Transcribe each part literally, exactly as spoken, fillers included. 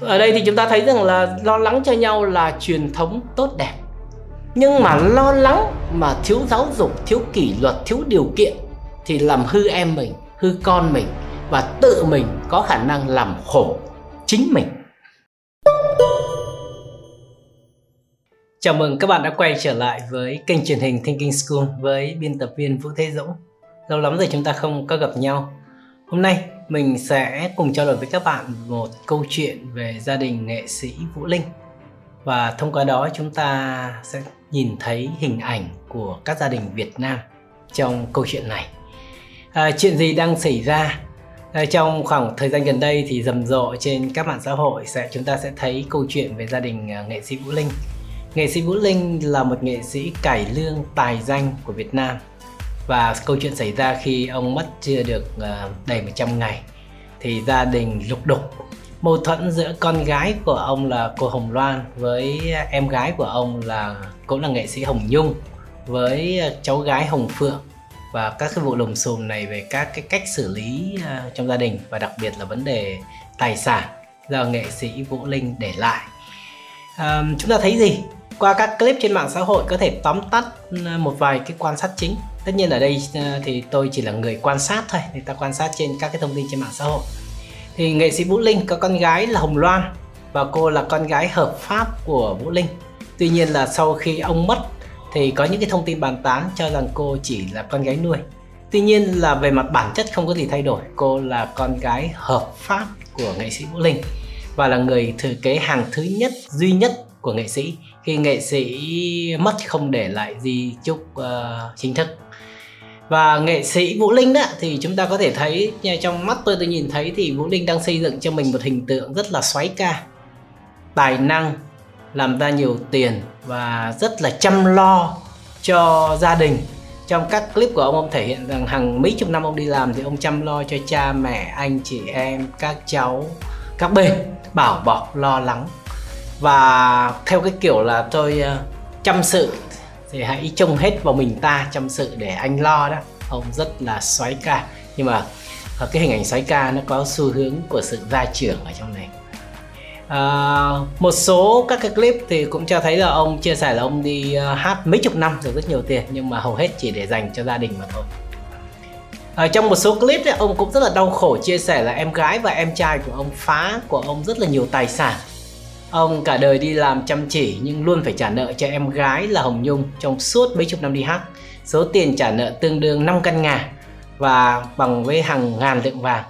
Ở đây thì chúng ta thấy rằng là lo lắng cho nhau là truyền thống tốt đẹp. Nhưng mà lo lắng mà thiếu giáo dục, thiếu kỷ luật, thiếu điều kiện thì làm hư em mình, hư con mình, và tự mình có khả năng làm khổ chính mình. Chào mừng các bạn đã quay trở lại với kênh truyền hình Thinking School với biên tập viên Vũ Thế Dũng. Lâu lắm rồi chúng ta không có gặp nhau. Hôm nay mình sẽ cùng trao đổi với các bạn một câu chuyện về gia đình nghệ sĩ Vũ Linh. Và thông qua đó chúng ta sẽ nhìn thấy hình ảnh của các gia đình Việt Nam trong câu chuyện này. À, chuyện gì đang xảy ra? À, trong khoảng thời gian gần đây thì rầm rộ trên các mạng xã hội sẽ chúng ta sẽ thấy câu chuyện về gia đình uh, nghệ sĩ Vũ Linh. Nghệ sĩ Vũ Linh là một nghệ sĩ cải lương tài danh của Việt Nam. Và câu chuyện xảy ra khi ông mất chưa được uh, đầy một trăm ngày. Thì gia đình lục đục. Mâu thuẫn giữa con gái của ông là cô Hồng Loan với em gái của ông là cũng là nghệ sĩ Hồng Nhung với cháu gái Hồng Phượng, và các cái vụ lùm xùm này về các cái cách xử lý trong gia đình, và đặc biệt là vấn đề tài sản do nghệ sĩ Vũ Linh để lại. À, chúng ta thấy gì? Qua các clip trên mạng xã hội có thể tóm tắt một vài cái quan sát chính. Tất nhiên ở đây thì tôi chỉ là người quan sát thôi, người ta quan sát trên các cái thông tin trên mạng xã hội. Thì nghệ sĩ Vũ Linh có con gái là Hồng Loan, và cô là con gái hợp pháp của Vũ Linh. Tuy nhiên là sau khi ông mất thì có những cái thông tin bàn tán cho rằng cô chỉ là con gái nuôi. Tuy nhiên là về mặt bản chất không có gì thay đổi. Cô là con gái hợp pháp của nghệ sĩ Vũ Linh, và là người thừa kế hàng thứ nhất, duy nhất của nghệ sĩ. Khi nghệ sĩ mất không để lại di chúc uh, chính thức. Và nghệ sĩ Vũ Linh đó thì chúng ta có thể thấy, trong mắt tôi tôi nhìn thấy thì Vũ Linh đang xây dựng cho mình một hình tượng rất là soái ca, tài năng, làm ra nhiều tiền và rất là chăm lo cho gia đình. Trong các clip của ông, ông thể hiện rằng hàng mấy chục năm ông đi làm thì ông chăm lo cho cha mẹ, anh chị em, các cháu, các bên, bảo bọc lo lắng. Và theo cái kiểu là tôi chăm sự thì hãy trông hết vào mình ta, chăm sự để anh lo đó. Ông rất là soái ca. Nhưng mà cái hình ảnh soái ca nó có xu hướng của sự gia trưởng ở trong này. À, một số các cái clip thì cũng cho thấy là ông chia sẻ là ông đi hát mấy chục năm rồi, rất nhiều tiền, nhưng mà hầu hết chỉ để dành cho gia đình mà thôi. À, trong một số clip ấy, ông cũng rất là đau khổ chia sẻ là em gái và em trai của ông phá của ông rất là nhiều tài sản. Ông cả đời đi làm chăm chỉ nhưng luôn phải trả nợ cho em gái là Hồng Nhung trong suốt mấy chục năm đi hát. Số tiền trả nợ tương đương năm căn nhà và bằng với hàng ngàn lượng vàng.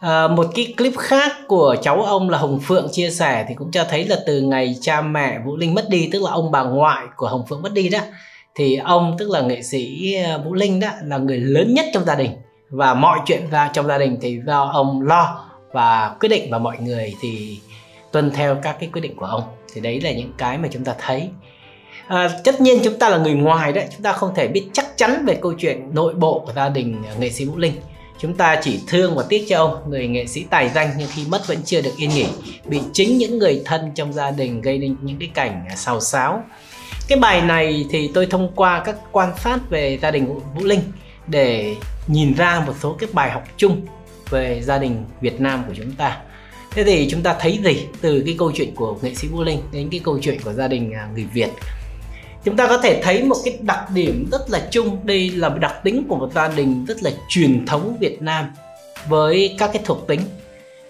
À, một cái clip khác của cháu ông là Hồng Phượng chia sẻ thì cũng cho thấy là từ ngày cha mẹ Vũ Linh mất đi, tức là ông bà ngoại của Hồng Phượng mất đi đó, thì ông, tức là nghệ sĩ Vũ Linh đó, là người lớn nhất trong gia đình. Và mọi chuyện ra trong gia đình thì do ông lo và quyết định, và mọi người thì tuân theo các cái quyết định của ông. Thì đấy là những cái mà chúng ta thấy. À, tất nhiên chúng ta là người ngoài đấy, chúng ta không thể biết chắc chắn về câu chuyện nội bộ của gia đình nghệ sĩ Vũ Linh. Chúng ta chỉ thương và tiếc cho ông, người nghệ sĩ tài danh, nhưng khi mất vẫn chưa được yên nghỉ, bị chính những người thân trong gia đình gây nên những cái cảnh xào xáo. Cái bài này thì tôi thông qua các quan sát về gia đình Vũ Linh để nhìn ra một số cái bài học chung về gia đình Việt Nam của chúng ta. Thế thì chúng ta thấy gì từ cái câu chuyện của nghệ sĩ Vũ Linh đến cái câu chuyện của gia đình người Việt? Chúng ta có thể thấy một cái đặc điểm rất là chung. Đây là đặc tính của một gia đình rất là truyền thống Việt Nam với các cái thuộc tính.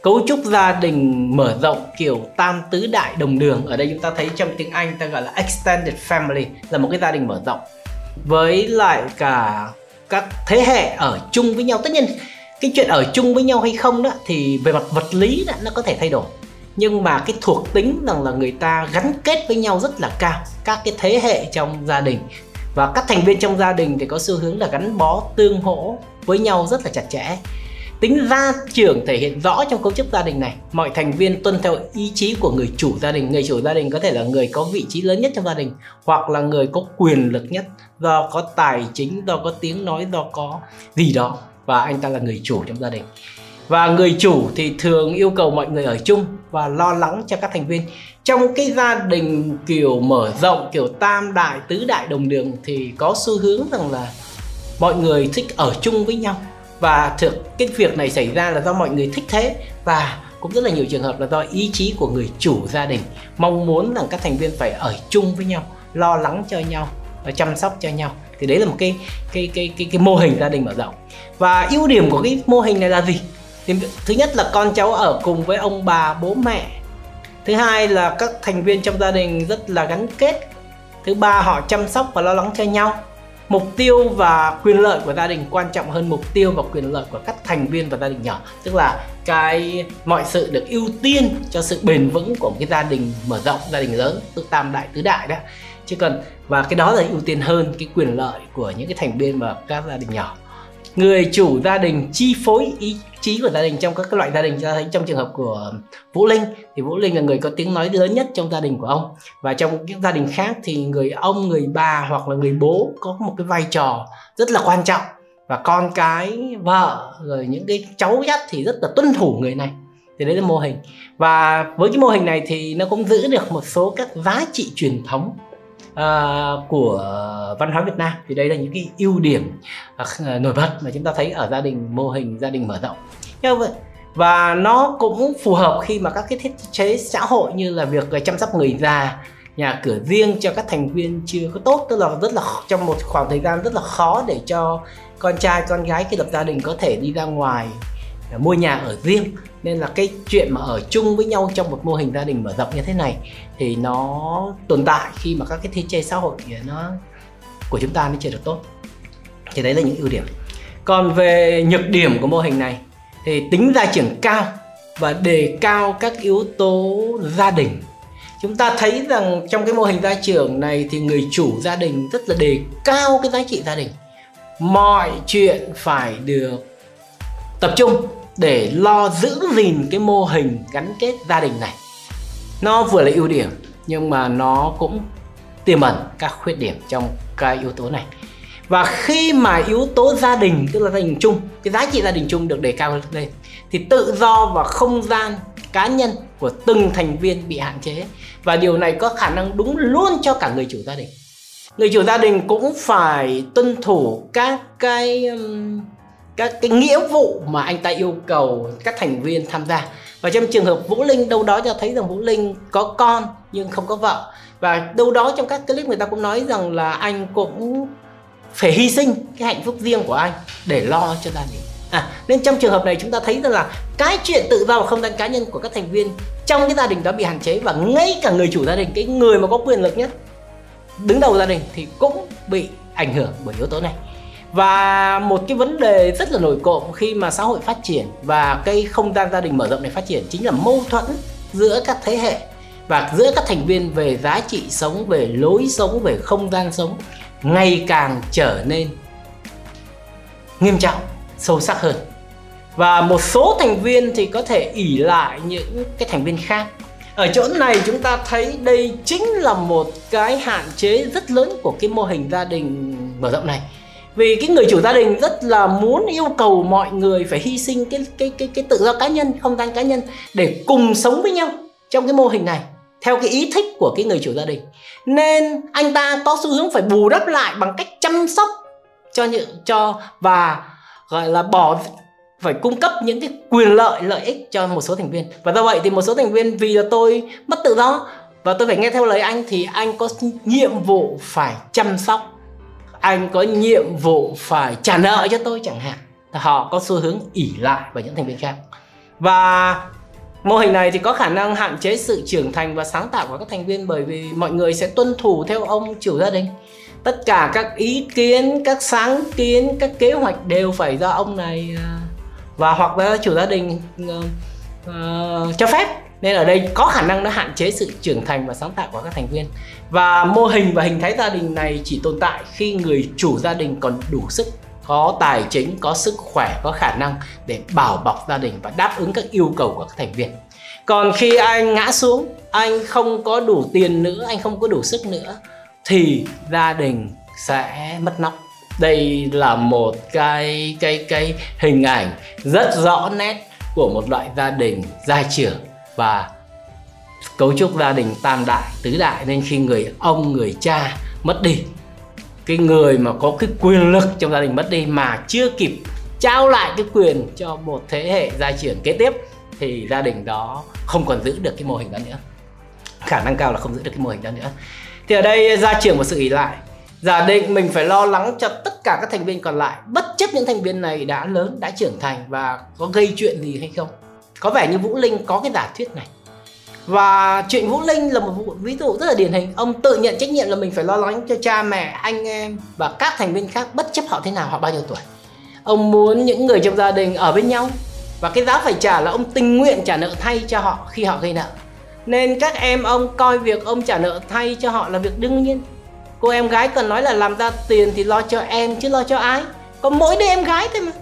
Cấu trúc gia đình mở rộng kiểu tam tứ đại đồng đường. Ở đây chúng ta thấy trong tiếng Anh ta gọi là extended family, là một cái gia đình mở rộng. Với lại cả các thế hệ ở chung với nhau. Tất nhiên cái chuyện ở chung với nhau hay không đó thì về mặt vật lý đó, nó có thể thay đổi, nhưng mà cái thuộc tính rằng là người ta gắn kết với nhau rất là cao. Các cái thế hệ trong gia đình và các thành viên trong gia đình thì có xu hướng là gắn bó tương hỗ với nhau rất là chặt chẽ. Tính gia trưởng thể hiện rõ trong cấu trúc gia đình này. Mọi thành viên tuân theo ý chí của người chủ gia đình. Người chủ gia đình có thể là người có vị trí lớn nhất trong gia đình, hoặc là người có quyền lực nhất, do có tài chính, do có tiếng nói, do có gì đó, và anh ta là người chủ trong gia đình. Và người chủ thì thường yêu cầu mọi người ở chung và lo lắng cho các thành viên. Trong cái gia đình kiểu mở rộng, kiểu tam đại, tứ đại đồng đường thì có xu hướng rằng là mọi người thích ở chung với nhau. Và thực cái việc này xảy ra là do mọi người thích thế, và Cũng rất là nhiều trường hợp là do ý chí của người chủ gia đình mong muốn rằng các thành viên phải ở chung với nhau, lo lắng cho nhau, chăm sóc cho nhau. Thì đấy là một cái cái cái cái, cái mô hình gia đình mở rộng. Và ưu điểm của cái mô hình này là gì? Thì thứ nhất là con cháu ở cùng với ông bà, bố mẹ. Thứ hai là các thành viên trong gia đình rất là gắn kết. Thứ ba, họ chăm sóc và lo lắng cho nhau. Mục tiêu và quyền lợi của gia đình quan trọng hơn mục tiêu và quyền lợi của các thành viên và gia đình nhỏ. Tức là cái mọi sự được ưu tiên cho sự bền vững của một cái gia đình mở rộng, gia đình lớn, tức tam đại tứ đại đó. Chứ còn và cái đó là ưu tiên hơn cái quyền lợi của những cái thành viên và các gia đình nhỏ. Người chủ gia đình chi phối ý chí của gia đình. Trong các cái loại gia đình ta thấy trong trường hợp của Vũ Linh thì Vũ Linh là người có tiếng nói lớn nhất trong gia đình của ông, và trong những gia đình khác thì người ông, người bà hoặc là người bố có một cái vai trò rất là quan trọng, và con cái, vợ rồi những cái cháu dắt thì rất là tuân thủ người này. Thì đấy là mô hình, và với cái mô hình này thì nó cũng giữ được một số các giá trị truyền thống Uh, của văn hóa Việt Nam. Thì đây là những cái ưu điểm uh, nổi bật mà chúng ta thấy ở gia đình, mô hình gia đình mở rộng. Và nó cũng phù hợp khi mà các cái thiết chế xã hội như là việc chăm sóc người già, nhà cửa riêng cho các thành viên chưa có tốt, tức là rất là trong một khoảng thời gian rất là khó để cho con trai con gái khi lập gia đình có thể đi ra ngoài mua nhà ở riêng, nên là cái chuyện mà ở chung với nhau trong một mô hình gia đình mở rộng như thế này thì nó tồn tại khi mà các cái thiết chế xã hội nó của chúng ta nó chưa được tốt. Thì đấy là những ưu điểm. Còn về nhược điểm của mô hình này thì tính gia trưởng cao và đề cao các yếu tố gia đình. Chúng ta thấy rằng trong cái mô hình gia trưởng này thì người chủ gia đình rất là đề cao cái giá trị gia đình. Mọi chuyện phải được tập trung để lo giữ gìn cái mô hình gắn kết gia đình này. Nó vừa là ưu điểm nhưng mà nó cũng tiềm ẩn các khuyết điểm trong cái yếu tố này. Và khi mà yếu tố gia đình, tức là gia đình chung, cái giá trị gia đình chung được đề cao lên thì tự do và không gian cá nhân của từng thành viên bị hạn chế, và điều này có khả năng đúng luôn cho cả người chủ gia đình. Người chủ gia đình cũng phải tuân thủ các cái các cái nghĩa vụ mà anh ta yêu cầu các thành viên tham gia. Và trong trường hợp Vũ Linh, đâu đó cho thấy rằng Vũ Linh có con nhưng không có vợ, và đâu đó trong các clip người ta cũng nói rằng là anh cũng phải hy sinh cái hạnh phúc riêng của anh để lo cho gia đình. À, nên trong trường hợp này chúng ta thấy rằng là cái chuyện tự do và không gian cá nhân của các thành viên trong cái gia đình đó bị hạn chế, và ngay cả người chủ gia đình, cái người mà có quyền lực nhất, đứng đầu gia đình thì cũng bị ảnh hưởng bởi yếu tố này. Và một cái vấn đề rất là nổi cộm khi mà xã hội phát triển và cái không gian gia đình mở rộng này phát triển chính là mâu thuẫn giữa các thế hệ và giữa các thành viên về giá trị sống, về lối sống, về không gian sống ngày càng trở nên nghiêm trọng, sâu sắc hơn. Và một số thành viên thì có thể ỷ lại những cái thành viên khác. Ở chỗ này chúng ta thấy đây chính là một cái hạn chế rất lớn của cái mô hình gia đình mở rộng này. Vì cái người chủ gia đình rất là muốn yêu cầu mọi người phải hy sinh cái cái cái cái tự do cá nhân, không gian cá nhân để cùng sống với nhau trong cái mô hình này theo cái ý thích của cái người chủ gia đình. Nên anh ta có xu hướng phải bù đắp lại bằng cách chăm sóc cho những cho và gọi là bỏ phải cung cấp những cái quyền lợi, lợi ích cho một số thành viên. Và do vậy thì một số thành viên vì là tôi mất tự do và tôi phải nghe theo lời anh thì anh có nhiệm vụ phải chăm sóc, anh có nhiệm vụ phải trả nợ cho tôi chẳng hạn. Họ có xu hướng ỷ lại vào những thành viên khác. Và mô hình này thì có khả năng hạn chế sự trưởng thành và sáng tạo của các thành viên, bởi vì mọi người sẽ tuân thủ theo ông chủ gia đình. Tất cả các ý kiến, các sáng kiến, các kế hoạch đều phải do ông này và hoặc là chủ gia đình uh, uh, cho phép. Nên ở đây có khả năng nó hạn chế sự trưởng thành và sáng tạo của các thành viên. Và mô hình và hình thái gia đình này chỉ tồn tại khi người chủ gia đình còn đủ sức, có tài chính, có sức khỏe, có khả năng để bảo bọc gia đình và đáp ứng các yêu cầu của các thành viên. Còn khi anh ngã xuống, anh không có đủ tiền nữa, anh không có đủ sức nữa thì gia đình sẽ mất nóc. Đây là một cái, cái, cái hình ảnh rất rõ nét của một loại gia đình gia trưởng và cấu trúc gia đình tam đại tứ đại. Nên khi người ông, người cha mất đi, cái người mà có cái quyền lực trong gia đình mất đi mà chưa kịp trao lại cái quyền cho một thế hệ gia trưởng kế tiếp thì gia đình đó không còn giữ được cái mô hình đó nữa, khả năng cao là không giữ được cái mô hình đó nữa. Thì ở đây ra trường một sự ỷ lại, giả định mình phải lo lắng cho tất cả các thành viên còn lại, bất chấp những thành viên này đã lớn, đã trưởng thành và có gây chuyện gì hay không. Có vẻ như Vũ Linh có cái giả thuyết này. Và chuyện Vũ Linh là một ví dụ rất là điển hình. Ông tự nhận trách nhiệm là mình phải lo lắng cho cha mẹ, anh em và các thành viên khác, bất chấp họ thế nào, họ bao nhiêu tuổi. Ông muốn những người trong gia đình ở bên nhau, và cái giá phải trả là ông tình nguyện trả nợ thay cho họ khi họ gây nợ. Nên các em ông coi việc ông trả nợ thay cho họ là việc đương nhiên. Cô em gái còn nói là làm ra tiền thì lo cho em chứ lo cho ai. Có mỗi đứa em gái thôi mà.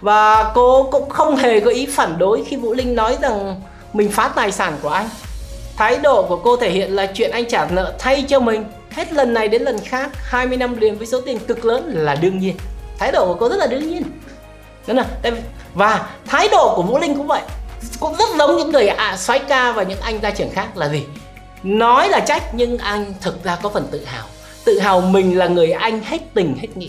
Và cô cũng không hề có ý phản đối khi Vũ Linh nói rằng mình phá tài sản của anh. Thái độ của cô thể hiện là chuyện anh trả nợ thay cho mình hết lần này đến lần khác, hai mươi năm liền với số tiền cực lớn là đương nhiên. Thái độ của cô rất là đương nhiên. Đúng rồi. Và thái độ của Vũ Linh cũng vậy, cũng rất giống những người à, soái ca và những anh ra trường khác là gì? Nói là trách nhưng anh thực ra có phần tự hào. Tự hào mình là người anh hết tình hết nghĩa,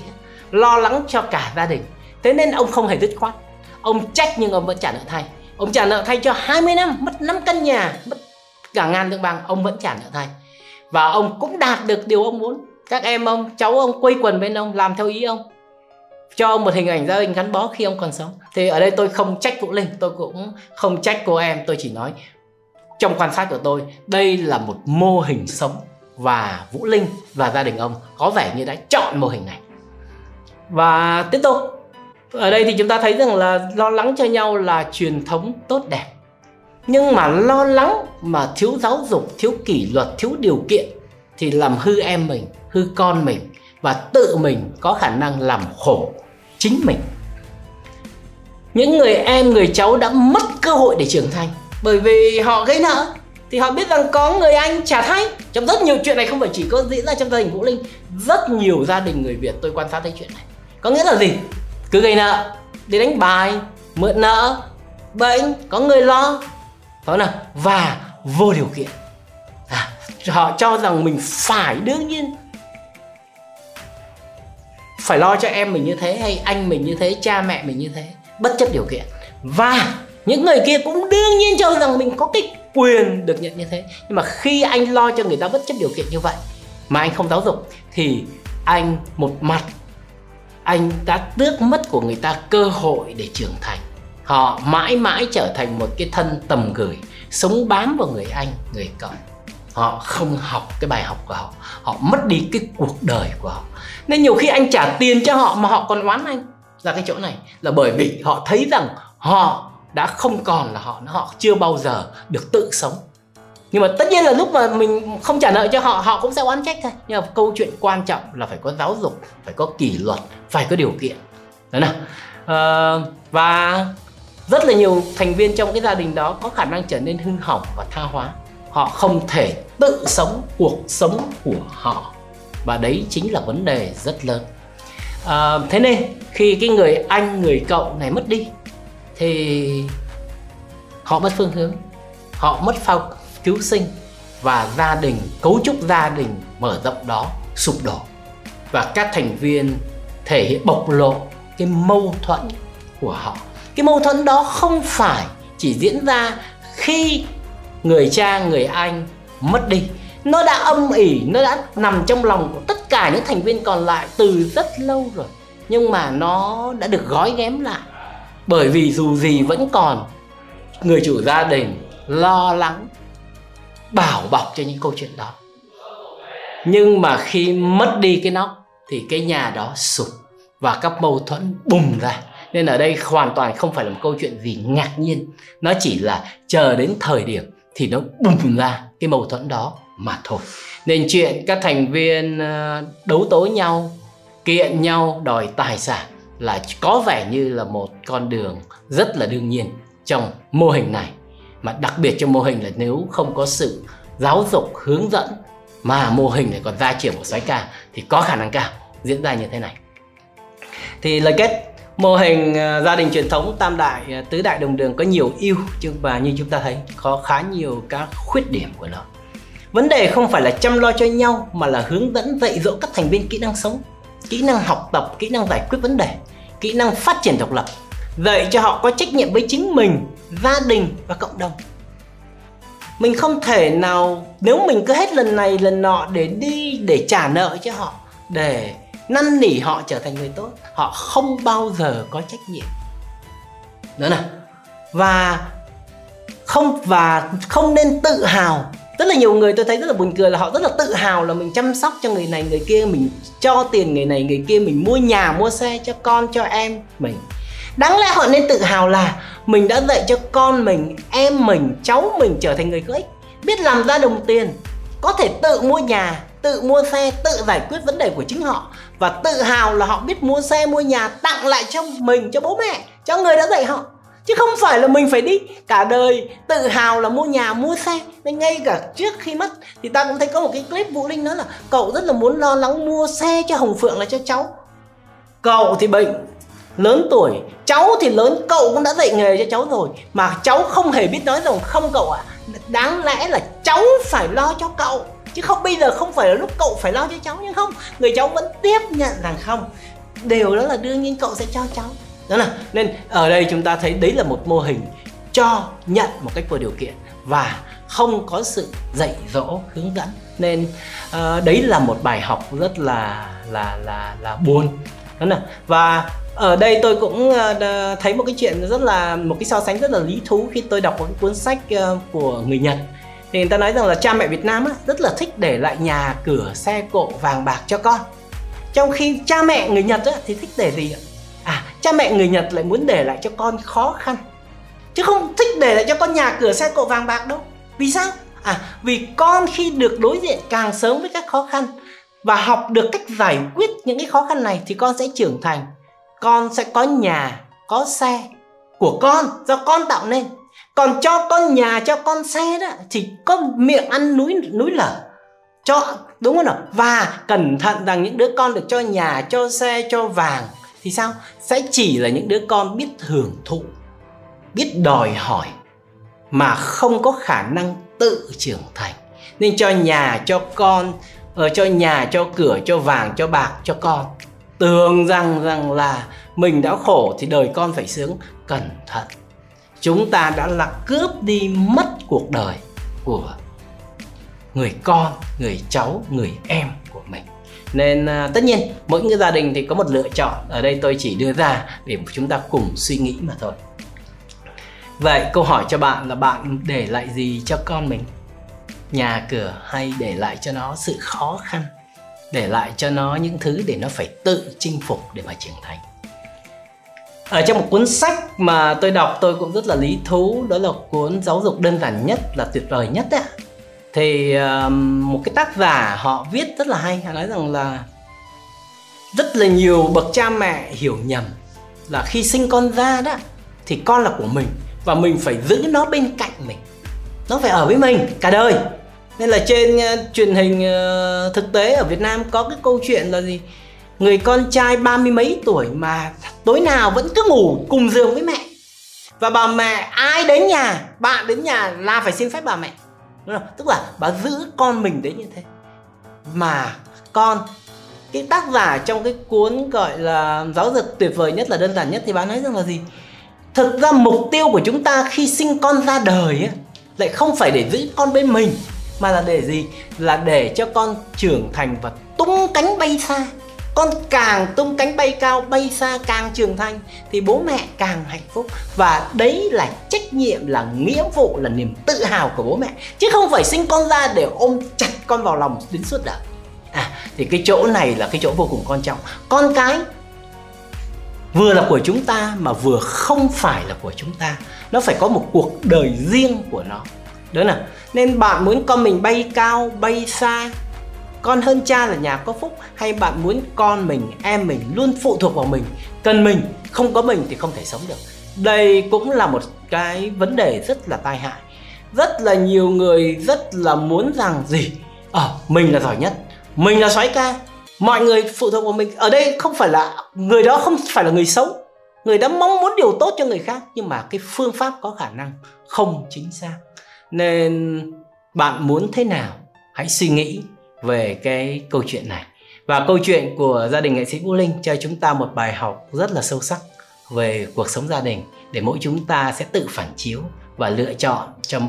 lo lắng cho cả gia đình. Thế nên ông không hề dứt khoát. Ông trách nhưng ông vẫn trả nợ thay. Ông trả nợ thay cho hai mươi năm, mất năm căn nhà, mất cả ngàn lượng vàng, ông vẫn trả nợ thay. Và ông cũng đạt được điều ông muốn. Các em ông, cháu ông quây quần bên ông, làm theo ý ông, cho ông một hình ảnh gia đình gắn bó khi ông còn sống. Thì ở đây tôi không trách Vũ Linh, tôi cũng không trách cô em. Tôi chỉ nói trong quan sát của tôi, đây là một mô hình sống. Và Vũ Linh và gia đình ông có vẻ như đã chọn mô hình này. Và tiếp tục, ở đây thì chúng ta thấy rằng là lo lắng cho nhau là truyền thống tốt đẹp. Nhưng mà lo lắng mà thiếu giáo dục, thiếu kỷ luật, thiếu điều kiện thì làm hư em mình, hư con mình, và tự mình có khả năng làm khổ chính mình. Những người em, người cháu đã mất cơ hội để trưởng thành, bởi vì họ gây nợ thì họ biết rằng có người anh trả thay. Trong rất nhiều chuyện này, không phải chỉ có diễn ra trong gia đình Vũ Linh, rất nhiều gia đình người Việt tôi quan sát thấy chuyện này. Có nghĩa là gì? Cứ gây nợ, đi đánh bài, mượn nợ, bệnh, có người lo, phải nào? Và vô điều kiện à, họ cho rằng mình phải đương nhiên phải lo cho em mình như thế, hay anh mình như thế, cha mẹ mình như thế, bất chấp điều kiện. Và những người kia cũng đương nhiên cho rằng mình có cái quyền được nhận như thế. Nhưng mà khi anh lo cho người ta bất chấp điều kiện như vậy mà anh không giáo dục, thì anh một mặt anh đã tước mất của người ta cơ hội để trưởng thành. Họ mãi mãi trở thành một cái thân tầm gửi, sống bám vào người anh, người cậu. Họ không học cái bài học của họ, họ mất đi cái cuộc đời của họ. Nên nhiều khi anh trả tiền cho họ mà họ còn oán anh. Là cái chỗ này là bởi vì họ thấy rằng họ đã không còn là họ, họ chưa bao giờ được tự sống. Nhưng mà tất nhiên là lúc mà mình không trả nợ cho họ, họ cũng sẽ oán trách thôi. Nhưng mà câu chuyện quan trọng là phải có giáo dục, phải có kỷ luật, phải có điều kiện. Đấy nào. À, và rất là nhiều thành viên trong cái gia đình đó có khả năng trở nên hư hỏng và tha hóa. Họ không thể tự sống cuộc sống của họ. Và đấy chính là vấn đề rất lớn. À, thế nên khi cái người anh, người cậu này mất đi thì họ mất phương hướng, họ mất phao cứu sinh, và gia đình, cấu trúc gia đình mở rộng đó sụp đổ. Và các thành viên thể hiện bộc lộ cái mâu thuẫn của họ. Cái mâu thuẫn đó không phải chỉ diễn ra khi người cha, người anh mất đi. Nó đã âm ỉ, nó đã nằm trong lòng của tất cả những thành viên còn lại từ rất lâu rồi. Nhưng mà nó đã được gói ghém lại, bởi vì dù gì vẫn còn người chủ gia đình lo lắng, bảo bọc cho những câu chuyện đó. Nhưng mà khi mất đi cái nóc thì cái nhà đó sụp và các mâu thuẫn bùng ra. Nên ở đây hoàn toàn không phải là một câu chuyện gì ngạc nhiên. Nó chỉ là chờ đến thời điểm thì nó bùng ra cái mâu thuẫn đó mà thôi. Nên chuyện các thành viên đấu tố nhau, kiện nhau, đòi tài sản là có vẻ như là một con đường rất là đương nhiên trong mô hình này. Mà đặc biệt trong mô hình là nếu không có sự giáo dục, hướng dẫn, mà mô hình này còn gia trưởng của soái ca, thì có khả năng cao diễn ra như thế này. Thì lời kết, mô hình gia đình truyền thống tam đại, tứ đại đồng đường có nhiều ưu, và như chúng ta thấy có khá nhiều các khuyết điểm của nó. Vấn đề không phải là chăm lo cho nhau, mà là hướng dẫn dạy dỗ các thành viên kỹ năng sống, kỹ năng học tập, kỹ năng giải quyết vấn đề, kỹ năng phát triển độc lập, dạy cho họ có trách nhiệm với chính mình, gia đình và cộng đồng. Mình không thể nào, nếu mình cứ hết lần này lần nọ để đi để trả nợ cho họ, để năn nỉ họ trở thành người tốt, họ không bao giờ có trách nhiệm. Đó nè. Và không và không nên tự hào. Rất là nhiều người tôi thấy rất là buồn cười là họ rất là tự hào là mình chăm sóc cho người này người kia, mình cho tiền người này người kia, mình mua nhà mua xe cho con cho em mình. Đáng lẽ họ nên tự hào là mình đã dạy cho con mình, em mình, cháu mình trở thành người có ích, biết làm ra đồng tiền, có thể tự mua nhà, tự mua xe, tự giải quyết vấn đề của chính họ. Và tự hào là họ biết mua xe, mua nhà, tặng lại cho mình, cho bố mẹ, cho người đã dạy họ. Chứ không phải là mình phải đi cả đời tự hào là mua nhà, mua xe. Nên ngay cả trước khi mất thì ta cũng thấy có một cái clip Vũ Linh nói là cậu rất là muốn lo lắng mua xe cho Hồng Phượng là cho cháu. Cậu thì bệnh, lớn tuổi, cháu thì lớn, cậu cũng đã dạy nghề cho cháu rồi. Mà cháu không hề biết nói rằng không cậu ạ, à, đáng lẽ là cháu phải lo cho cậu. Chứ không, bây giờ không phải là lúc cậu phải lo cho cháu. Nhưng không, người cháu vẫn tiếp nhận rằng không, điều đó là đương nhiên cậu sẽ cho cháu. Đó là, nên ở đây chúng ta thấy đấy là một mô hình cho nhận một cách vô điều kiện và không có sự dạy dỗ hướng dẫn. Nên uh, đấy là một bài học rất là là là là buồn. Đó là, và ở đây tôi cũng uh, thấy một cái chuyện rất là, một cái so sánh rất là lý thú khi tôi đọc một cuốn sách uh, của người Nhật. Thì người ta nói rằng là cha mẹ Việt Nam á, rất là thích để lại nhà cửa xe cộ vàng bạc cho con. Trong khi cha mẹ người Nhật á, thì thích để gì ạ? À, cha mẹ người Nhật lại muốn để lại cho con khó khăn, chứ không thích để lại cho con nhà cửa xe cộ vàng bạc đâu. Vì sao? À, vì con khi được đối diện càng sớm với các khó khăn và học được cách giải quyết những cái khó khăn này thì con sẽ trưởng thành. Con sẽ có nhà, có xe của con, do con tạo nên. Còn cho con nhà, cho con xe đó thì có miệng ăn núi núi lở. Cho, đúng không nào? Và cẩn thận rằng những đứa con được cho nhà, cho xe, cho vàng thì sao? Sẽ chỉ là những đứa con biết hưởng thụ, biết đòi hỏi mà không có khả năng tự trưởng thành. Nên cho nhà, cho con, uh, cho nhà, cho cửa, cho vàng, cho bạc, cho con. Tưởng rằng rằng là mình đã khổ thì đời con phải sướng. Cẩn thận, chúng ta đã là cướp đi mất cuộc đời của người con, người cháu, người em của mình. Nên uh, tất nhiên mỗi người gia đình thì có một lựa chọn. Ở đây tôi chỉ đưa ra để chúng ta cùng suy nghĩ mà thôi. Vậy câu hỏi cho bạn là bạn để lại gì cho con mình? Nhà cửa hay để lại cho nó sự khó khăn, để lại cho nó những thứ để nó phải tự chinh phục để mà trưởng thành? Ở trong một cuốn sách mà tôi đọc tôi cũng rất là lý thú, đó là cuốn Giáo dục đơn giản nhất là tuyệt vời nhất đấy. Thì một cái tác giả họ viết rất là hay, họ nói rằng là rất là nhiều bậc cha mẹ hiểu nhầm là khi sinh con ra đó thì con là của mình và mình phải giữ nó bên cạnh mình, nó phải ở với mình cả đời. Nên là trên truyền hình thực tế ở Việt Nam có cái câu chuyện là gì? Người con trai ba mươi mấy tuổi mà tối nào vẫn cứ ngủ cùng giường với mẹ. Và bà mẹ ai đến nhà, bạn đến nhà là phải xin phép bà mẹ. Đúng không? Tức là bà giữ con mình đấy như thế. Mà con, cái tác giả trong cái cuốn gọi là Giáo dục tuyệt vời nhất là đơn giản nhất thì bà nói rằng là gì? Thực ra mục tiêu của chúng ta khi sinh con ra đời ấy, lại không phải để giữ con bên mình, mà là để gì? Là để cho con trưởng thành và tung cánh bay xa. Con càng tung cánh bay cao, bay xa, càng trưởng thành thì bố mẹ càng hạnh phúc. Và đấy là trách nhiệm, là nghĩa vụ, là niềm tự hào của bố mẹ. Chứ không phải sinh con ra để ôm chặt con vào lòng đến suốt đời. À, thì cái chỗ này là cái chỗ vô cùng quan trọng. Con cái vừa là của chúng ta mà vừa không phải là của chúng ta. Nó phải có một cuộc đời riêng của nó. Đó là, nên bạn muốn con mình bay cao, bay xa, con hơn cha là nhà có phúc, hay bạn muốn con mình, em mình luôn phụ thuộc vào mình, cần mình, không có mình thì không thể sống được? Đây cũng là một cái vấn đề rất là tai hại. Rất là nhiều người rất là muốn rằng gì? Ờ, mình là giỏi nhất, mình là soái ca, mọi người phụ thuộc vào mình. Ở đây không phải là người đó không phải là người xấu, người đã mong muốn điều tốt cho người khác, nhưng mà cái phương pháp có khả năng không chính xác. Nên bạn muốn thế nào? Hãy suy nghĩ về cái câu chuyện này. Và câu chuyện của gia đình nghệ sĩ Vũ Linh cho chúng ta một bài học rất là sâu sắc. về cuộc sống gia đình, để mỗi chúng ta sẽ tự phản chiếu và lựa chọn cho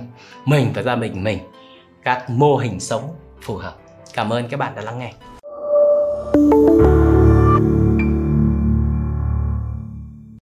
mình và gia đình mình các mô hình sống phù hợp. Cảm ơn các bạn đã lắng nghe.